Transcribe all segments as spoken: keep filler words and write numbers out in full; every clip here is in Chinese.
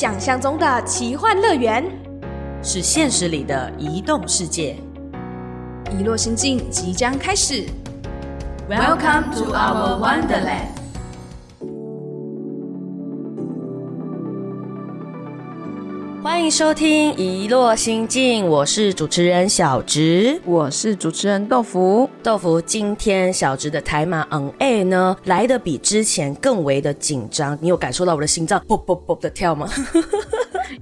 想象中的奇幻乐园，是现实里的移动世界。遗落心境即将开始。Welcome to our Wonderland。欢迎收听遗落心境，我是主持人小植，我是主持人豆腐。豆腐，今天小植的台马 on air 呢，来得比之前更为的紧张，你有感受到我的心脏啵啵啵的跳吗？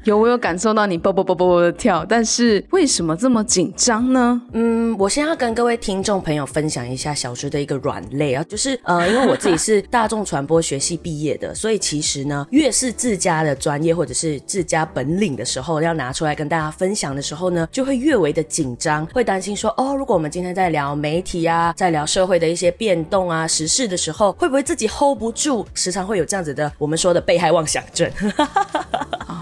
有，我有感受到你啵啵啵啵啵的跳，但是为什么这么紧张呢？嗯，我先要跟各位听众朋友分享一下小植的一个软肋啊，就是呃，因为我自己是大众传播学系毕业的，所以其实呢，越是自家的专业或者是自家本领的时候，要拿出来跟大家分享的时候呢，就会越为的紧张，会担心说，哦，如果我们今天在聊媒体啊，在聊社会的一些变动啊、时事的时候，会不会自己 hold 不住？时常会有这样子的，我们说的被害妄想症。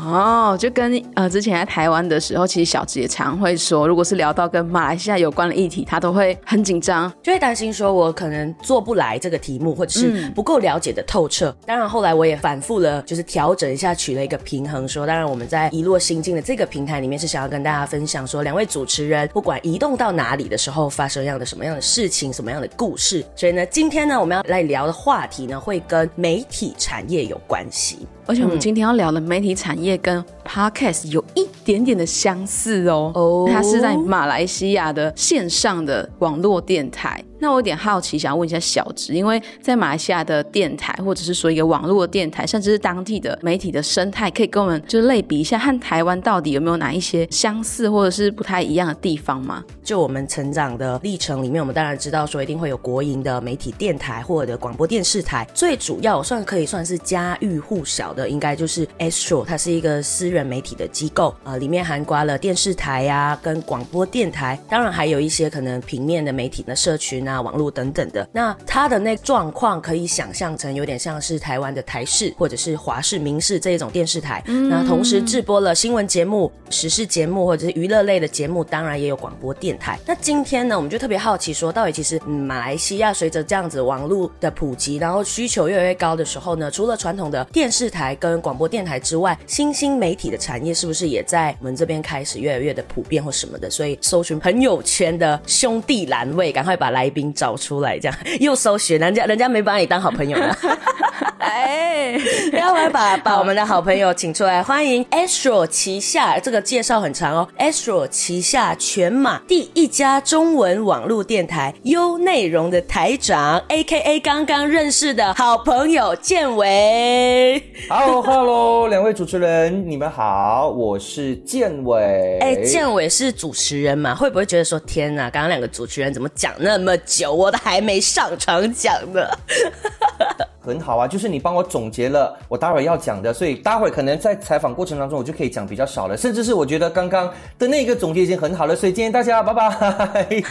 哦，就跟呃之前在台湾的时候，其实小植也常会说，如果是聊到跟马来西亚有关的议题，他都会很紧张，就会担心说我可能做不来这个题目，或者是不够了解的透彻。嗯、当然后来我也反复了，就是调整一下，取了一个平衡说，当然我们在遗落心境的这个平台里面是想要跟大家分享说，两位主持人不管移动到哪里的时候，发生样的什么样的事情，什么样的故事。所以呢，今天呢，我们要来聊的话题呢，会跟媒体产业有关系。而且我们今天要聊的媒体产业跟 podcast 有一点点的相似哦，哦它是在马来西亚的线上的网络电台。那我有点好奇，想要问一下小植，因为在马来西亚的电台，或者是说一个网络电台，甚至是当地的媒体的生态，可以跟我们就类比一下，和台湾到底有没有哪一些相似或者是不太一样的地方吗？就我们成长的历程里面，我们当然知道说一定会有国营的媒体电台或者广播电视台，最主要算可以算是家喻户晓的，应该就是 Astro， 它是一个私人媒体的机构、呃、里面含括了电视台啊跟广播电台，当然还有一些可能平面的媒体的社群啊、网络等等的。那它的那状况可以想象成有点像是台湾的台视或者是华视、民视这一种电视台、嗯、那同时制播了新闻节目、时事节目或者是娱乐类的节目，当然也有广播电台。那今天呢，我们就特别好奇说，到底其实、嗯、马来西亚随着这样子网络的普及，然后需求越来越高的时候呢，除了传统的电视台跟广播电台之外，新兴媒体的产业是不是也在我们这边开始越来越的普遍或什么的？所以搜寻很有钱的兄弟栏位，赶快把来宾找出来，这样又搜寻人家，人家没把你当好朋友了。哎，要不然把把我们的好朋友请出来，欢迎 Astro 旗下，这个介绍很长哦。Astro 旗下全马第一家中文网络电台优内容的台长 ，A K A 刚刚认识的好朋友建伟。Hello Hello， 两位主持人你们好，我是建伟。哎、欸，建伟是主持人嘛？会不会觉得说天哪，刚刚两个主持人怎么讲那么久，我都还没上场讲呢？很好啊，就是你帮我总结了我待会要讲的，所以待会可能在采访过程当中我就可以讲比较少了，甚至是我觉得刚刚的那个总结已经很好了，所以今天大家拜拜。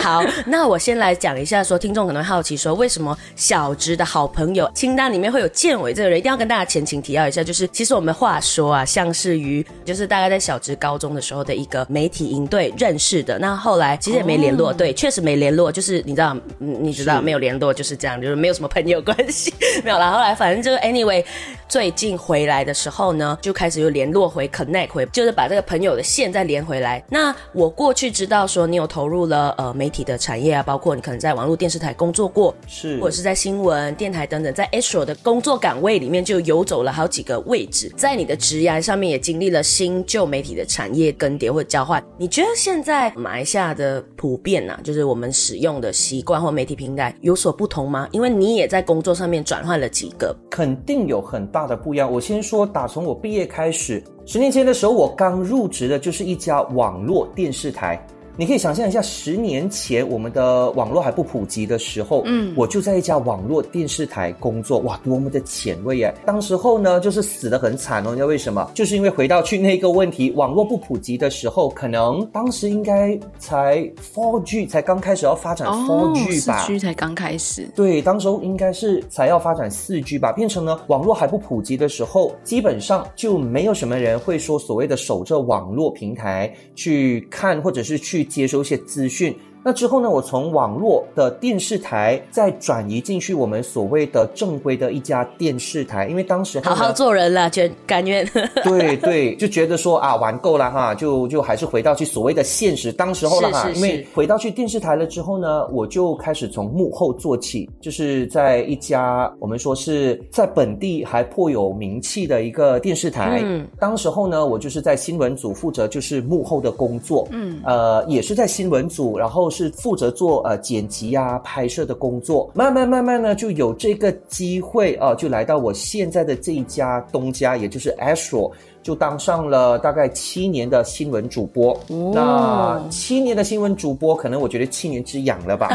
好，那我先来讲一下说，听众可能会好奇说，为什么小植的好朋友清单里面会有建伟这个人？一定要跟大家前情提要一下，就是其实我们话说啊，像是于就是大概在小植高中的时候的一个媒体营队认识的，那后来其实也没联络、哦、对，确实没联络，就是你知道你知道没有联络，就是这样，就是没有什么朋友关系没有啦，后来反正这个 anyway 最近回来的时候呢，就开始又联络回 connect 回，就是把这个朋友的线再连回来。那我过去知道说你有投入了呃媒体的产业啊，包括你可能在网络电视台工作过，是或者是在新闻电台等等，在 Astro 的工作岗位里面就游走了好几个位置，在你的职涯上面也经历了新旧媒体的产业更迭或交换。你觉得现在马来西亚的普遍啊，就是我们使用的习惯或媒体平台有所不同吗？因为你也在工作上上面转换了几个，肯定有很大的不一样。我先说，打从我毕业开始，十年前的时候，我刚入职的就是一家网络电视台。你可以想象一下，十年前我们的网络还不普及的时候，嗯，我就在一家网络电视台工作，哇，多么的前卫耶！当时候呢，就是死得很惨哦。你知道为什么？就是因为回到去那个问题，网络不普及的时候，可能当时应该才 四 G 才刚开始要发展 四 G 吧、哦、四 G 才刚开始，对，当时候应该是才要发展 四 G 吧，变成呢网络还不普及的时候，基本上就没有什么人会说所谓的守着网络平台去看或者是去接收一些资讯，那之后呢，我从网络的电视台再转移进去我们所谓的正规的一家电视台，因为当时好好做人啦，甘愿对对，就觉得说啊玩够了哈，就就还是回到去所谓的现实当时候了哈，因为回到去电视台了之后呢，我就开始从幕后做起，就是在一家我们说是在本地还颇有名气的一个电视台，嗯，当时候呢我就是在新闻组负责就是幕后的工作，嗯，呃也是在新闻组，然后是负责做呃剪辑啊拍摄的工作，慢慢慢慢呢就有这个机会啊、呃、就来到我现在的这一家东家，也就是 Astro， 就当上了大概七年的新闻主播、哦、那七年的新闻主播可能我觉得七年之痒了吧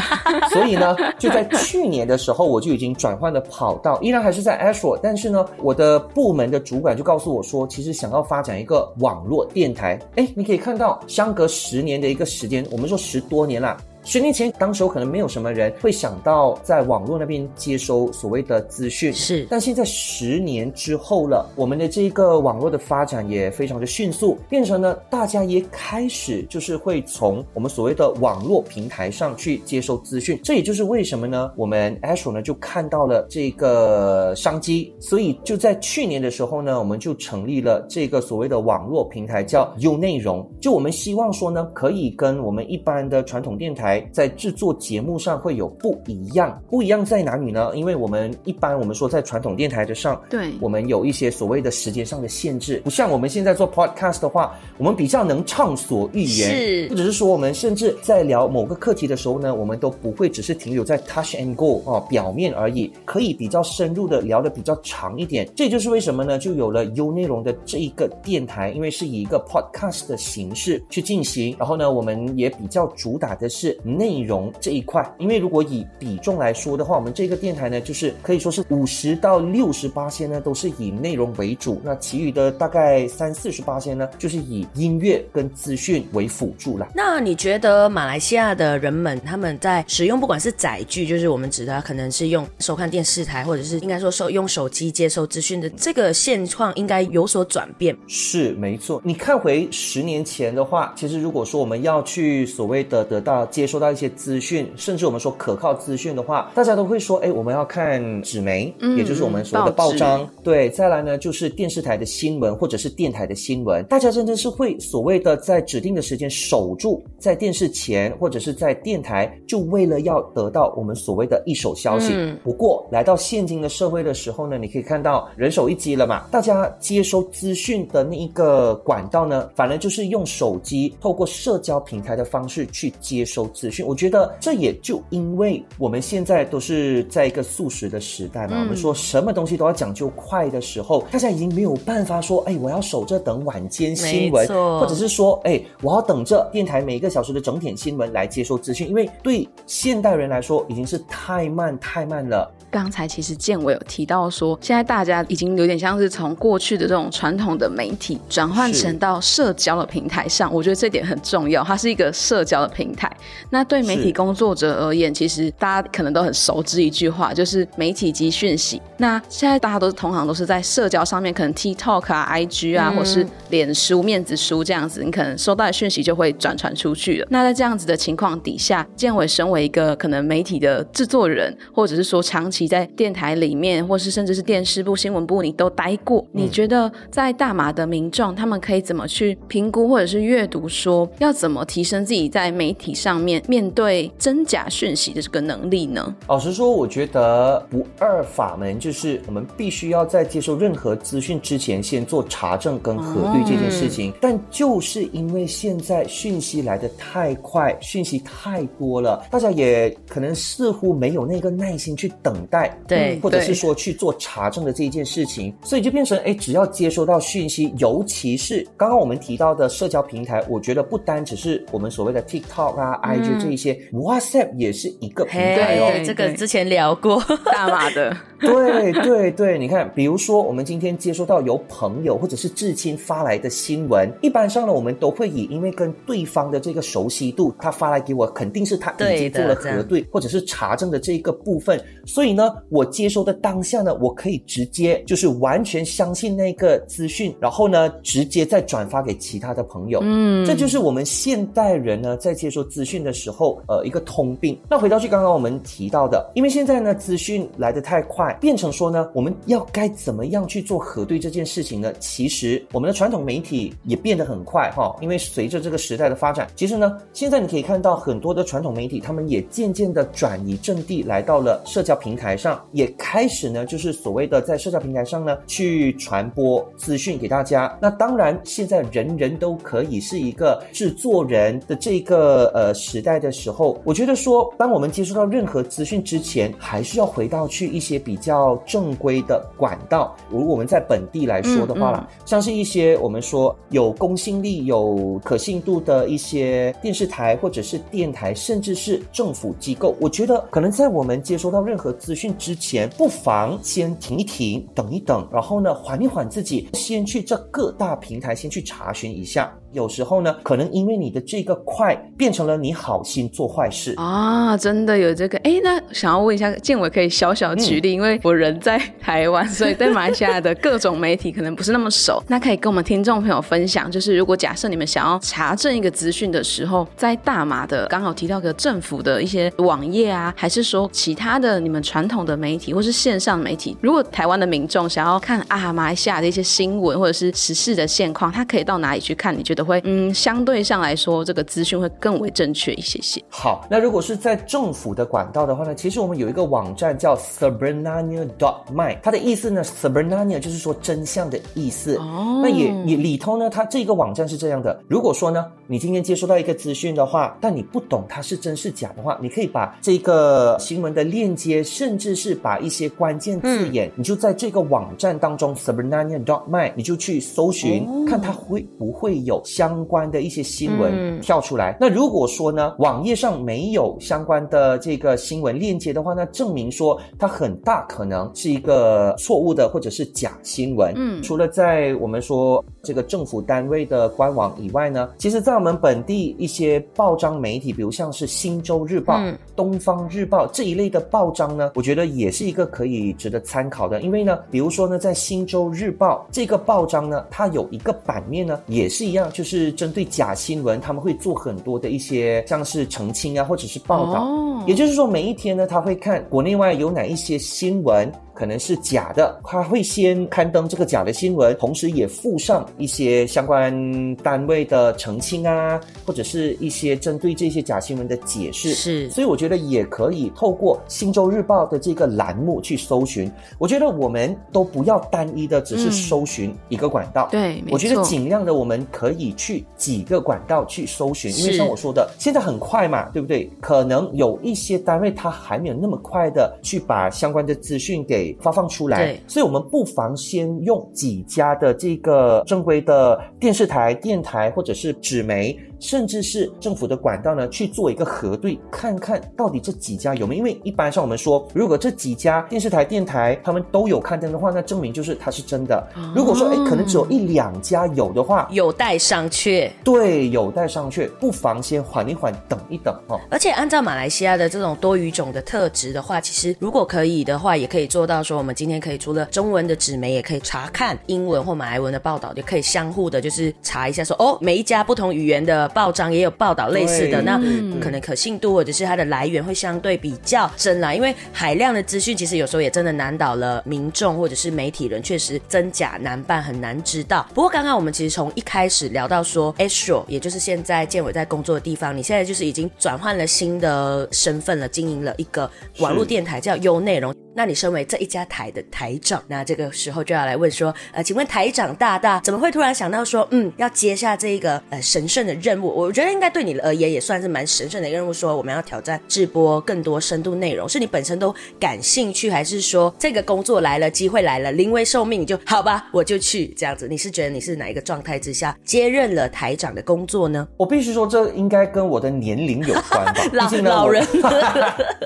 所以呢就在去年的时候我就已经转换了跑道，依然还是在 Astro， 但是呢我的部门的主管就告诉我说其实想要发展一个网络电台，诶你可以看到相隔十年的一个时间，我们说十多年啦，十年前当时可能没有什么人会想到在网络那边接收所谓的资讯，是，但现在十年之后了，我们的这个网络的发展也非常的迅速，变成了大家也开始就是会从我们所谓的网络平台上去接收资讯，这也就是为什么呢我们 Astro 呢就看到了这个商机，所以就在去年的时候呢我们就成立了这个所谓的网络平台叫 U 内容，就我们希望说呢可以跟我们一般的传统电台在制作节目上会有不一样，不一样在哪里呢？因为我们一般我们说在传统电台的上，对，我们有一些所谓的时间上的限制，不像我们现在做 podcast 的话，我们比较能畅所欲言，或者是说我们甚至在聊某个课题的时候呢，我们都不会只是停留在 touch and go、哦、表面而已，可以比较深入的聊得比较长一点，这就是为什么呢就有了 U 内容的这一个电台，因为是以一个 podcast 的形式去进行，然后呢我们也比较主打的是内容这一块，因为如果以比重来说的话，我们这个电台呢就是可以说是五十到六十巴仙呢都是以内容为主，那其余的大概三四十巴仙呢就是以音乐跟资讯为辅助啦。那你觉得马来西亚的人们他们在使用不管是载具，就是我们指的可能是用收看电视台或者是应该说收用手机接收资讯的这个现况应该有所转变？是没错，你看回十年前的话，其实如果说我们要去所谓的得到接收收到一些资讯，甚至我们说可靠资讯的话，大家都会说诶我们要看纸媒、嗯、也就是我们所谓的报章，报对，再来呢就是电视台的新闻或者是电台的新闻，大家真的是会所谓的在指定的时间守住在电视前或者是在电台，就为了要得到我们所谓的一手消息、嗯、不过来到现今的社会的时候呢，你可以看到人手一机了嘛，大家接收资讯的那一个管道呢反而就是用手机透过社交平台的方式去接收资讯，我觉得这也就因为我们现在都是在一个速食的时代嘛、嗯、我们说什么东西都要讲究快的时候，大家已经没有办法说哎，我要守着等晚间新闻，或者是说哎，我要等着电台每一个小时的整点新闻来接收资讯，因为对现代人来说已经是太慢太慢了。刚才其实建伟有提到说现在大家已经有点像是从过去的这种传统的媒体转换成到社交的平台上，我觉得这点很重要，它是一个社交的平台。那对媒体工作者而言，其实大家可能都很熟知一句话，就是媒体及讯息。那现在大家都同行都是在社交上面，可能 TikTok 啊 I G 啊、嗯、或是脸书面子书这样子，你可能收到的讯息就会转传出去了。那在这样子的情况底下，建伟身为一个可能媒体的制作人，或者是说长期在电台里面或是甚至是电视部新闻部你都待过、嗯、你觉得在大马的民众他们可以怎么去评估或者是阅读说要怎么提升自己在媒体上面面对真假讯息的这个能力呢？老实说我觉得不二法门就是我们必须要在接受任何资讯之前先做查证跟核对这件事情、嗯、但就是因为现在讯息来得太快，讯息太多了，大家也可能似乎没有那个耐心去等待，对，或者是说去做查证的这一件事情，所以就变成诶只要接收到讯息，尤其是刚刚我们提到的社交平台，我觉得不单只是我们所谓的 TikTok 啊、嗯、I G 这一些， WhatsApp 也是一个平台哦。对，这个之前聊过大马的对对对，你看比如说我们今天接收到由朋友或者是至亲发来的新闻，一般上呢我们都会以因为跟对方的这个熟悉度，他发来给我肯定是他已经做了核对或者是查证的这个部分，所以呢我接收的当下呢我可以直接就是完全相信那个资讯，然后呢直接再转发给其他的朋友。嗯，这就是我们现代人呢在接收资讯的时候呃一个通病。那回到去刚刚我们提到的，因为现在呢资讯来得太快，变成说呢我们要该怎么样去做核对这件事情呢？其实我们的传统媒体也变得很快哈、哦，因为随着这个时代的发展，其实呢现在你可以看到很多的传统媒体他们也渐渐的转移阵地，来到了社交平台上，也开始呢就是所谓的在社交平台上呢去传播资讯给大家。那当然现在人人都可以是一个制作人的这个呃时代的时候，我觉得说当我们接触到任何资讯之前，还是要回到去一些比较正规的管道。如果我们在本地来说的话啦，嗯嗯，像是一些我们说有公信力有可信度的一些电视台或者是电台，甚至是政府机构，我觉得可能在我们接收到任何资讯之前，不妨先停一停，等一等，然后呢缓一缓自己，先去这各大平台先去查询一下。有时候呢可能因为你的这个快，变成了你好心做坏事啊，真的有这个。诶，那想要问一下建伟，可以小小举例、嗯、因为我人在台湾，所以对马来西亚的各种媒体可能不是那么熟那可以跟我们听众朋友分享，就是如果假设你们想要查证一个资讯的时候，在大马的刚好提到个政府的一些网页啊，还是说其他的你们传统的媒体或是线上媒体，如果台湾的民众想要看啊马来西亚的一些新闻或者是时事的现况，他可以到哪里去看？你觉得都会嗯，相对上来说这个资讯会更为正确一些些。好，那如果是在政府的管道的话呢，其实我们有一个网站叫 Sebenarnya.my， 它的意思呢 Sebenarnya 就是说真相的意思、哦、那 也, 也里头呢它这个网站是这样的，如果说呢你今天接收到一个资讯的话，但你不懂它是真是假的话，你可以把这个新闻的链接，甚至是把一些关键字眼、嗯、你就在这个网站当中 Sebenarnya.my 你就去搜寻、哦、看它会不会有相关的一些新闻跳出来、嗯、那如果说呢网页上没有相关的这个新闻链接的话，那证明说它很大可能是一个错误的或者是假新闻、嗯、除了在我们说这个政府单位的官网以外呢，其实在我们本地一些报章媒体，比如像是新洲日报、嗯、东方日报这一类的报章呢，我觉得也是一个可以值得参考的。因为呢比如说呢在新洲日报这个报章呢，它有一个版面呢也是一样，就是针对假新闻他们会做很多的一些像是澄清啊或者是报道、oh. 也就是说每一天呢他会看国内外有哪一些新闻可能是假的，他会先刊登这个假的新闻，同时也附上一些相关单位的澄清啊，或者是一些针对这些假新闻的解释。是，所以我觉得也可以透过新洲日报的这个栏目去搜寻。我觉得我们都不要单一的只是搜寻一个管道、嗯、对，我觉得尽量的我们可以去几个管道去搜寻，因为像我说的现在很快嘛，对不对？可能有一些单位他还没有那么快的去把相关的资讯给发放出来，所以我们不妨先用几家的这个正规的电视台、电台或者是纸媒，甚至是政府的管道呢去做一个核对，看看到底这几家有没有。因为一般上我们说如果这几家电视台、电台他们都有刊登的话，那证明就是它是真的、哦、如果说诶可能只有一两家有的话，有待商榷。对，有待商榷，不妨先缓一缓，等一等、哦、而且按照马来西亚的这种多语种的特质的话，其实如果可以的话，也可以做到说我们今天可以除了中文的纸媒，也可以查看英文或马来文的报道，也可以相互的就是查一下说哦，每一家不同语言的报章也有报道类似的，那可能可信度或者是它的来源会相对比较真啦。因为海量的资讯其实有时候也真的难倒了民众或者是媒体人，确实真假难办，很难知道。不过刚刚我们其实从一开始聊到说 Astro 也就是现在建伟在工作的地方，你现在就是已经转换了新的身份了，经营了一个网络电台叫优内容。那你身为这一家台的台长，那这个时候就要来问说呃，请问台长大大怎么会突然想到说嗯，要接下这个呃神圣的任务？我觉得应该对你而言也算是蛮神圣的一个任务，说我们要挑战直播更多深度内容，是你本身都感兴趣，还是说这个工作来了，机会来了，临危受命，你就好吧我就去这样子？你是觉得你是哪一个状态之下接任了台长的工作呢？我必须说这应该跟我的年龄有关吧老, 老人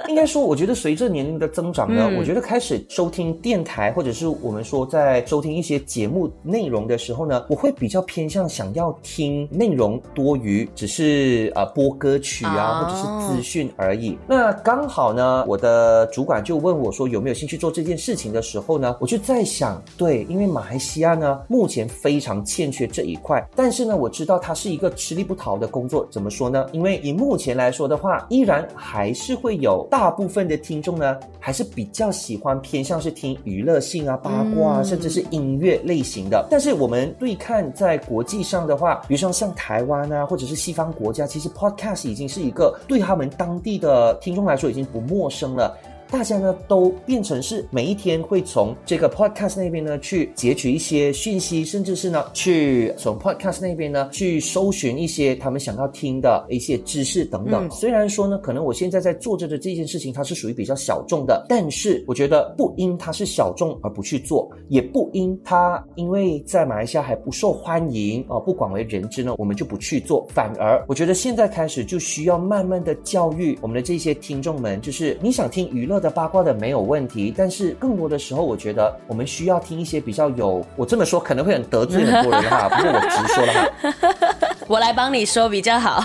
应该说我觉得随着年龄的增长呢、嗯我觉得开始收听电台，或者是我们说在收听一些节目内容的时候呢，我会比较偏向想要听内容多于只是呃播歌曲啊、哦、或者是资讯而已。那刚好呢，我的主管就问我说有没有兴趣做这件事情的时候呢，我就在想，对，因为马来西亚呢目前非常欠缺这一块，但是呢我知道它是一个吃力不讨的工作。怎么说呢？因为以目前来说的话，依然还是会有大部分的听众呢还是比较喜欢偏向是听娱乐性啊、八卦啊、嗯、甚至是音乐类型的。但是我们对看在国际上的话，比如说像台湾啊或者是西方国家，其实 podcast 已经是一个对他们当地的听众来说已经不陌生了。大家呢都变成是每一天会从这个 podcast 那边呢去截取一些讯息，甚至是呢去从 podcast 那边呢去搜寻一些他们想要听的一些知识等等、嗯、虽然说呢可能我现在在做着的这件事情它是属于比较小众的，但是我觉得不因它是小众而不去做，也不因它因为在马来西亚还不受欢迎、呃、不广为人知呢我们就不去做。反而我觉得现在开始就需要慢慢的教育我们的这些听众们，就是你想听娱乐的八卦的没有问题，但是更多的时候我觉得我们需要听一些比较有，我这么说可能会很得罪很多人哈，不过我直说了哈我来帮你说比较好，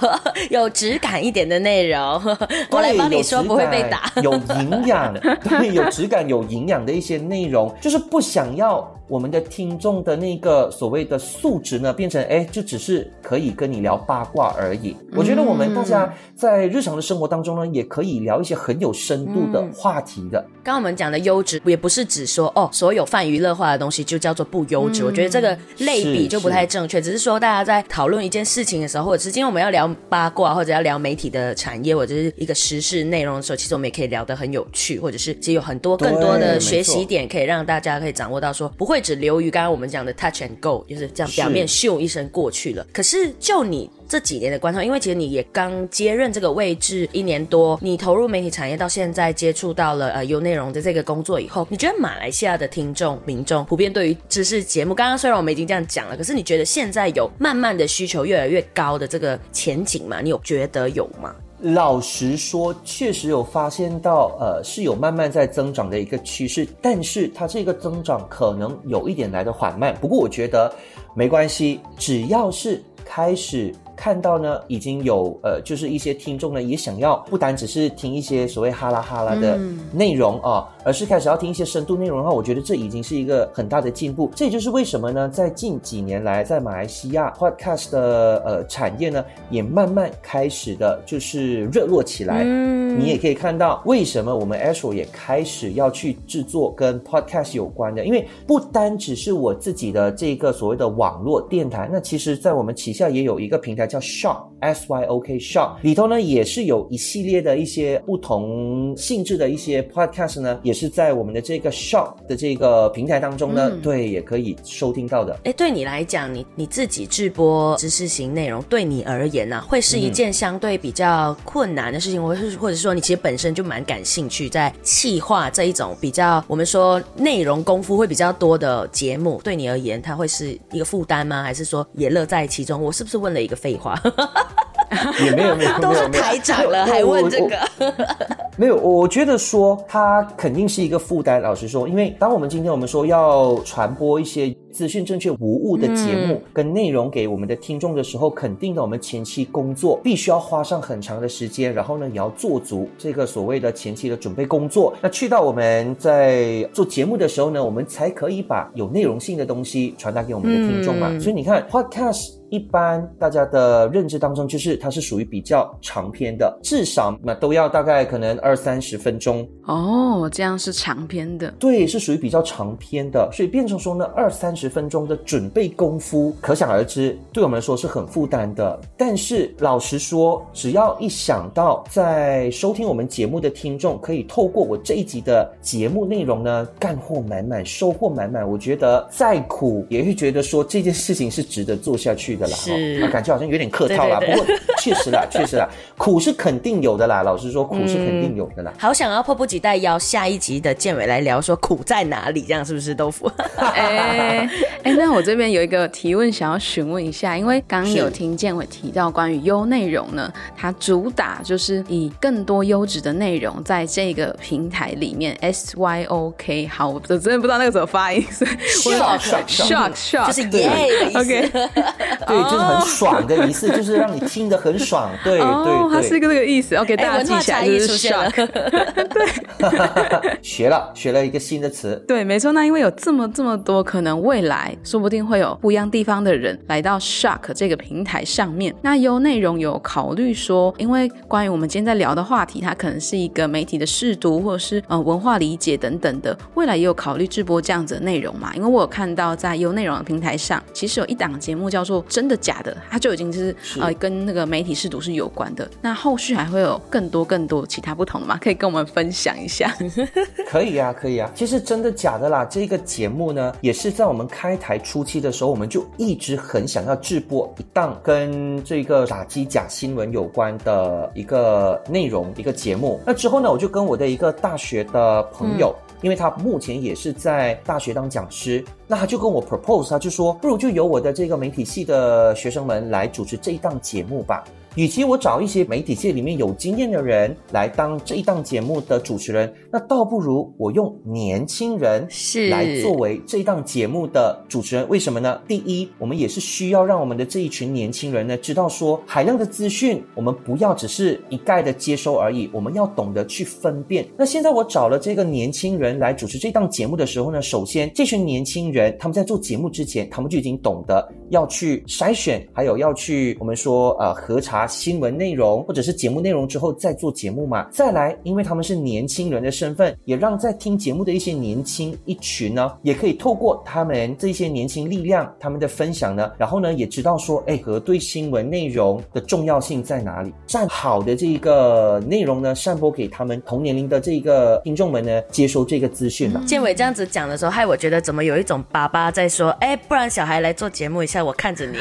有质感一点的内容我来帮你说不会被打有营养对，有质感有营养的一些内容，就是不想要我们的听众的那个所谓的素质呢变成诶就只是可以跟你聊八卦而已。我觉得我们大家在日常的生活当中呢也可以聊一些很有深度的话题的。刚刚我们讲的优质也不是只说哦所有泛娱乐化的东西就叫做不优质、嗯、我觉得这个类比就不太正确，是是只是说大家在讨论一件事情的时候，或者是今天我们要聊八卦或者要聊媒体的产业或者是一个时事内容的时候，其实我们也可以聊得很有趣，或者是其实有很多更多的学习点可以让大家可以掌握到，说不会只流于刚刚我们讲的 touch and go， 就是这样表面秀一声过去了。可是就你这几年的观察，因为其实你也刚接任这个位置一年多，你投入媒体产业到现在接触到了呃有内容的这个工作以后，你觉得马来西亚的听众民众普遍对于知识节目，刚刚虽然我们已经这样讲了，可是你觉得现在有慢慢的需求越来越高的这个前景吗？你有觉得有吗？老实说确实有发现到呃是有慢慢在增长的一个趋势，但是它这个增长可能有一点来的缓慢，不过我觉得没关系，只要是开始看到呢已经有呃就是一些听众呢也想要不单只是听一些所谓哈啦哈啦的内容啊，而是开始要听一些深度内容的话，我觉得这已经是一个很大的进步。这也就是为什么呢在近几年来在马来西亚 podcast 的呃产业呢也慢慢开始的就是热络起来、嗯、你也可以看到为什么我们 Astro 也开始要去制作跟 podcast 有关的，因为不单只是我自己的这个所谓的网络电台，那其实在我们旗下也有一个平台叫 SYOK S Y O K SYOK 里头呢也是有一系列的一些不同性质的一些 podcast 呢也是在我们的这个 SYOK 的这个平台当中呢、嗯、对也可以收听到的。诶，对你来讲 你, 你自己制播知识型内容对你而言啊会是一件相对比较困难的事情、嗯、或者说你其实本身就蛮感兴趣在企划这一种比较我们说内容功夫会比较多的节目，对你而言它会是一个负担吗？还是说也乐在其中？我是不是问了一个废话也没有没有都是台长了还问这个没有，我觉得说它肯定是一个负担。老实说因为当我们今天我们说要传播一些资讯正确无误的节目跟内容给我们的听众的时候，肯定的我们前期工作必须要花上很长的时间，然后呢也要做足这个所谓的前期的准备工作，那去到我们在做节目的时候呢我们才可以把有内容性的东西传达给我们的听众嘛、嗯、所以你看 podcast 一般大家的认知当中就是它是属于比较长篇的，至少嘛都要大概可能二三十分钟哦，这样是长篇的，对，是属于比较长篇的，所以变成说呢二三十分钟的准备功夫可想而知对我们来说是很负担的。但是老实说只要一想到在收听我们节目的听众可以透过我这一集的节目内容呢干货满满收获满满，我觉得再苦也会觉得说这件事情是值得做下去的啦。是、哦啊、感觉好像有点客套啦，对对对，不过确实啦，确实啦，苦是肯定有的啦，老实说苦是肯定有的啦、嗯、好想要迫不及待要下一集的建伟来聊说苦在哪里，这样是不是豆腐？哎、欸欸、那我这边有一个提问想要询问一下，因为刚刚有听建伟提到关于优内容呢，它主打就是以更多优质的内容在这个平台里面 S Y O K， 好，我真的不知道那个怎么发音，所以我 shock shock 就是耶的意思，对，就是很爽的意思，就是让你听得很爽，对、oh, 对对，它是这个意思。OK， 大家记起来就是 shock， 对，学了学了一个新的词，对，没错。那因为有这么这么多，可能未来说不定会有不一样地方的人来到 shock 这个平台上面。那优内容有考虑说，因为关于我们今天在聊的话题，它可能是一个媒体的试读，或者是、呃、文化理解等等的，未来也有考虑直播这样子的内容嘛？因为我有看到在优内容的平台上，其实有一档节目叫做真的假的，它就已经是、呃、跟那个媒体试读是有关的。那后续还会有更多更多其他不同的嘛？可以跟我们分享一下。可以啊，可以啊。其实真的假的啦，这个节目呢，也是在我们开台初期的时候，我们就一直很想要直播一档跟这个打击假新闻有关的一个内容，一个节目。那之后呢，我就跟我的一个大学的朋友、嗯、因为他目前也是在大学当讲师，那他就跟我 propose， 他就说不如就由我的这个媒体系的学生们来主持这一档节目吧，与其我找一些媒体界里面有经验的人来当这一档节目的主持人，那倒不如我用年轻人来作为这一档节目的主持人。为什么呢？第一，我们也是需要让我们的这一群年轻人呢知道说，海量的资讯我们不要只是一概的接收而已，我们要懂得去分辨。那现在我找了这个年轻人来主持这档节目的时候呢，首先这群年轻人他们在做节目之前，他们就已经懂得要去筛选，还有要去我们说呃核查新闻内容或者是节目内容之后再做节目嘛。再来，因为他们是年轻人的身份，也让在听节目的一些年轻一群呢，也可以透过他们这些年轻力量他们的分享呢，然后呢也知道说哎，核对新闻内容的重要性在哪里，善好的这个内容呢散播给他们同年龄的这个听众们呢接收这个资讯嘛。建伟这样子讲的时候，害我觉得怎么有一种爸爸在说哎，不然小孩来做节目一下，我看着你。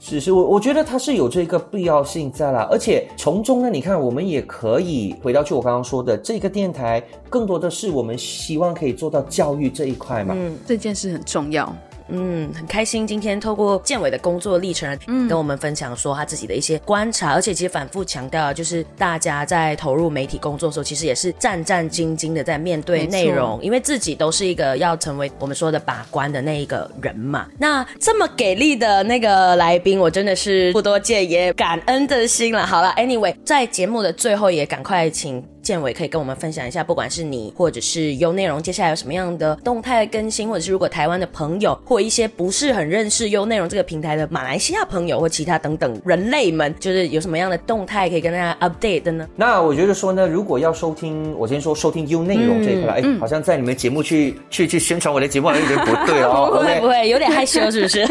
是是，我我觉得他是有这个必要性在啦，而且从中呢，你看我们也可以回到去我刚刚说的，这个电台更多的是我们希望可以做到教育这一块嘛。嗯，这件事很重要。嗯，很开心今天透过建伟的工作历程跟我们分享说他自己的一些观察、嗯、而且其实反复强调就是大家在投入媒体工作的时候，其实也是战战兢兢的在面对内容，因为自己都是一个要成为我们说的把关的那一个人嘛。那这么给力的那个来宾，我真的是不多见，也感恩的心了。好了 anyway， 在节目的最后也赶快请建伟可以跟我们分享一下，不管是你或者是优内容接下来有什么样的动态更新，或者是如果台湾的朋友或一些不是很认识优内容这个平台的马来西亚朋友或其他等等人类们，就是有什么样的动态可以跟大家 update 的呢？那我觉得说呢，如果要收听，我先说收听优内容这一块、嗯欸嗯、好像在你们节目去去去宣传我的节目好像有点不对哦。不会不会，有点害羞是不是？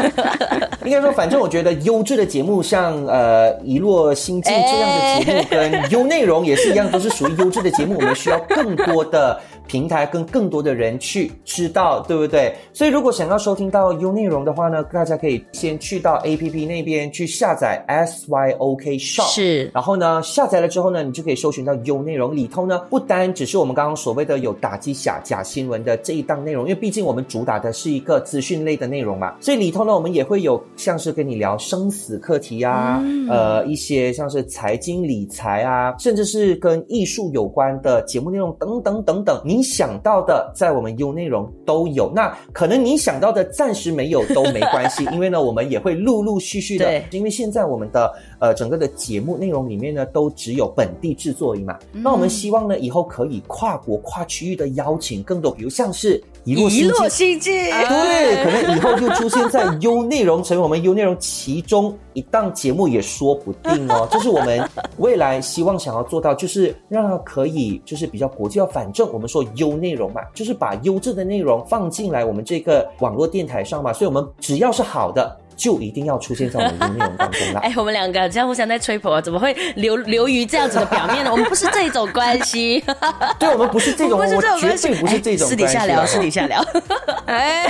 应该说反正我觉得优质的节目像呃一落星际这样的节目、欸、跟优内容也是一样，都是属于优优质的节目，我们需要更多的平台跟更多的人去知道，对不对？所以如果想要收听到优内容的话呢，大家可以先去到 A P P 那边去下载 S Y O K Shop， 是，然后呢下载了之后呢，你就可以搜寻到优内容。里头呢不单只是我们刚刚所谓的有打击假假新闻的这一档内容，因为毕竟我们主打的是一个资讯类的内容嘛，所以里头呢我们也会有像是跟你聊生死课题啊、嗯、呃一些像是财经理财啊，甚至是跟艺术有关的节目内容等等等等，你想到的在我们优内容都有。那可能你想到的暂时没有都没关系，因为呢我们也会陆陆续续的，因为现在我们的呃整个的节目内容里面呢都只有本地制作而已嘛、嗯、那我们希望呢以后可以跨国跨区域的邀请更多，比如像是一落星际，一落星际，对，可能以后就出现在优内容，成为我们优内容其中一档节目也说不定哦。这是我们未来希望想要做到，就是让它可以就是比较国际化。反正我们说优内容嘛，就是把优质的内容放进来我们这个网络电台上嘛，所以我们只要是好的就一定要出现在我们的内容当中啦。哎，我们两个这样互相在吹捧啊，怎么会流流于这样子的表面呢？我们不是这种关系。对，我们不是这种，我绝对不是这种关系。私底下聊，私底下聊。哎，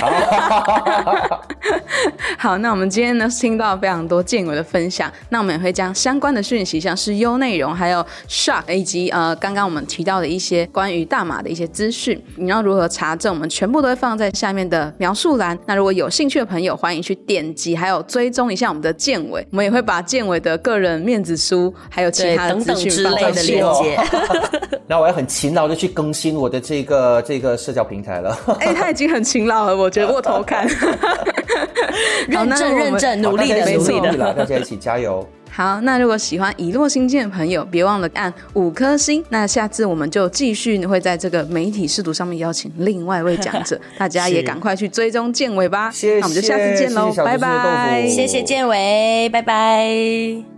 好，那我们今天呢听到非常多建伟的分享，那我们也会将相关的讯息，像是优内容还有 S Y O K 以及呃刚刚我们提到的一些关于大马的一些资讯，你要如何查证，我们全部都会放在下面的描述栏。那如果有兴趣的朋友，欢迎去点击还有追踪一下我们的建伟，我们也会把建伟的个人面子书还有其他的资讯放在链接。那我要很勤劳的去更新我的这个这个社交平台了。哎、欸，他已经很勤劳了，我觉得我偷看。认真认真努力的努力的，大家一起加油。好，那如果喜欢一落新见的朋友，别忘了按五颗星。那下次我们就继续会在这个媒体试读上面邀请另外一位讲者，大家也赶快去追踪建伟吧。谢谢，那我们就下次见喽，拜拜。谢谢建伟，拜拜。